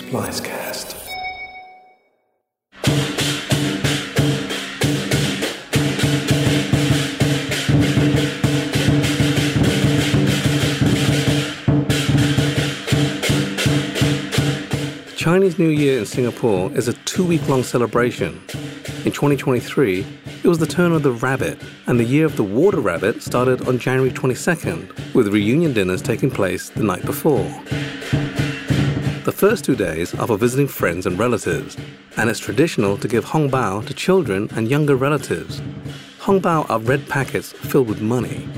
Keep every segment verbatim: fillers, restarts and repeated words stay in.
Splicecast. The Chinese New Year in Singapore is a two-week-long celebration. In twenty twenty-three, it was the turn of the rabbit, and the year of the water rabbit started on January twenty-second, with reunion dinners taking place the night before. The first two days are for visiting friends and relatives, and it's traditional to give hong bao to children and younger relatives. Hong bao are red packets filled with money.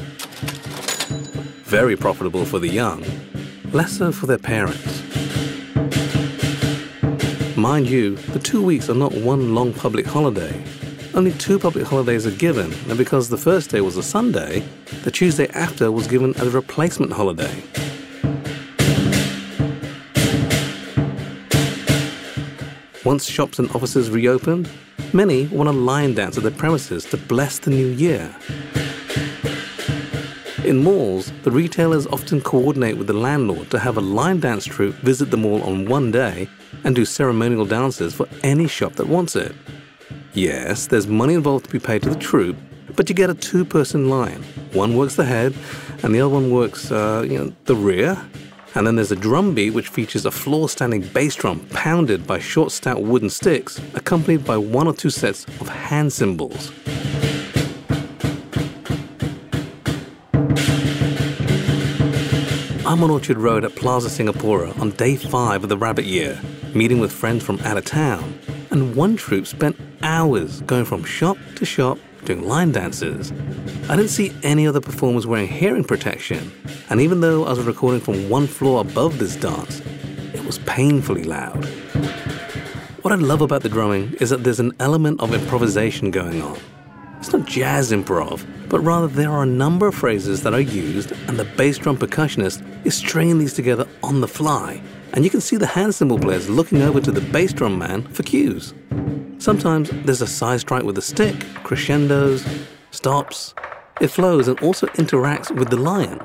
Very profitable for the young, less so for their parents. Mind you, the two weeks are not one long public holiday. Only two public holidays are given, and because the first day was a Sunday, the Tuesday after was given as a replacement holiday. Once shops and offices reopened, many want to line dance at their premises to bless the new year. In malls, the retailers often coordinate with the landlord to have a line dance troupe visit the mall on one day and do ceremonial dances for any shop that wants it. Yes, there's money involved to be paid to the troupe, but you get a two-person line. One works the head, and the other one works uh, you know, the rear. And then there's a drum beat which features a floor-standing bass drum pounded by short, stout wooden sticks, accompanied by one or two sets of hand cymbals. I'm on Orchard Road at Plaza Singapura on day five of the rabbit year, meeting with friends from out of town, and one troupe spent hours going from shop to shop doing line dances. I didn't see any other performers wearing hearing protection, and even though I was recording from one floor above this dance, it was painfully loud. What I love about the drumming is that there's an element of improvisation going on. It's not jazz improv, but rather there are a number of phrases that are used, and the bass drum percussionist is stringing these together on the fly, and you can see the hand cymbal players looking over to the bass drum man for cues. Sometimes there's a side strike with a stick, crescendos, stops. It flows and also interacts with the lion.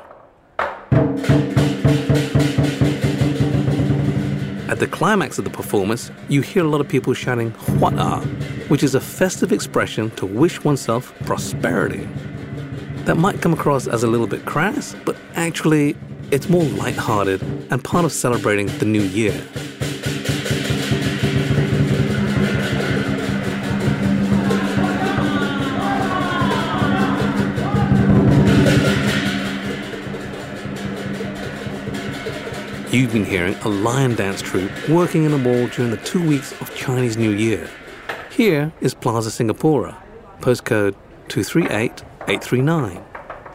At the climax of the performance, you hear a lot of people shouting "Huat Ah," which is a festive expression to wish oneself prosperity. That might come across as a little bit crass, but actually it's more lighthearted and part of celebrating the new year. You've been hearing a lion dance troupe working in a mall during the two weeks of Chinese New Year. Here is Plaza Singapura, postcode two three eight eight three nine.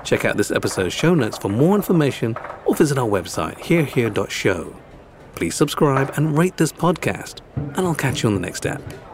Check out this episode's show notes for more information or visit our website, herehere dot show. Please subscribe and rate this podcast, and I'll catch you on the next app.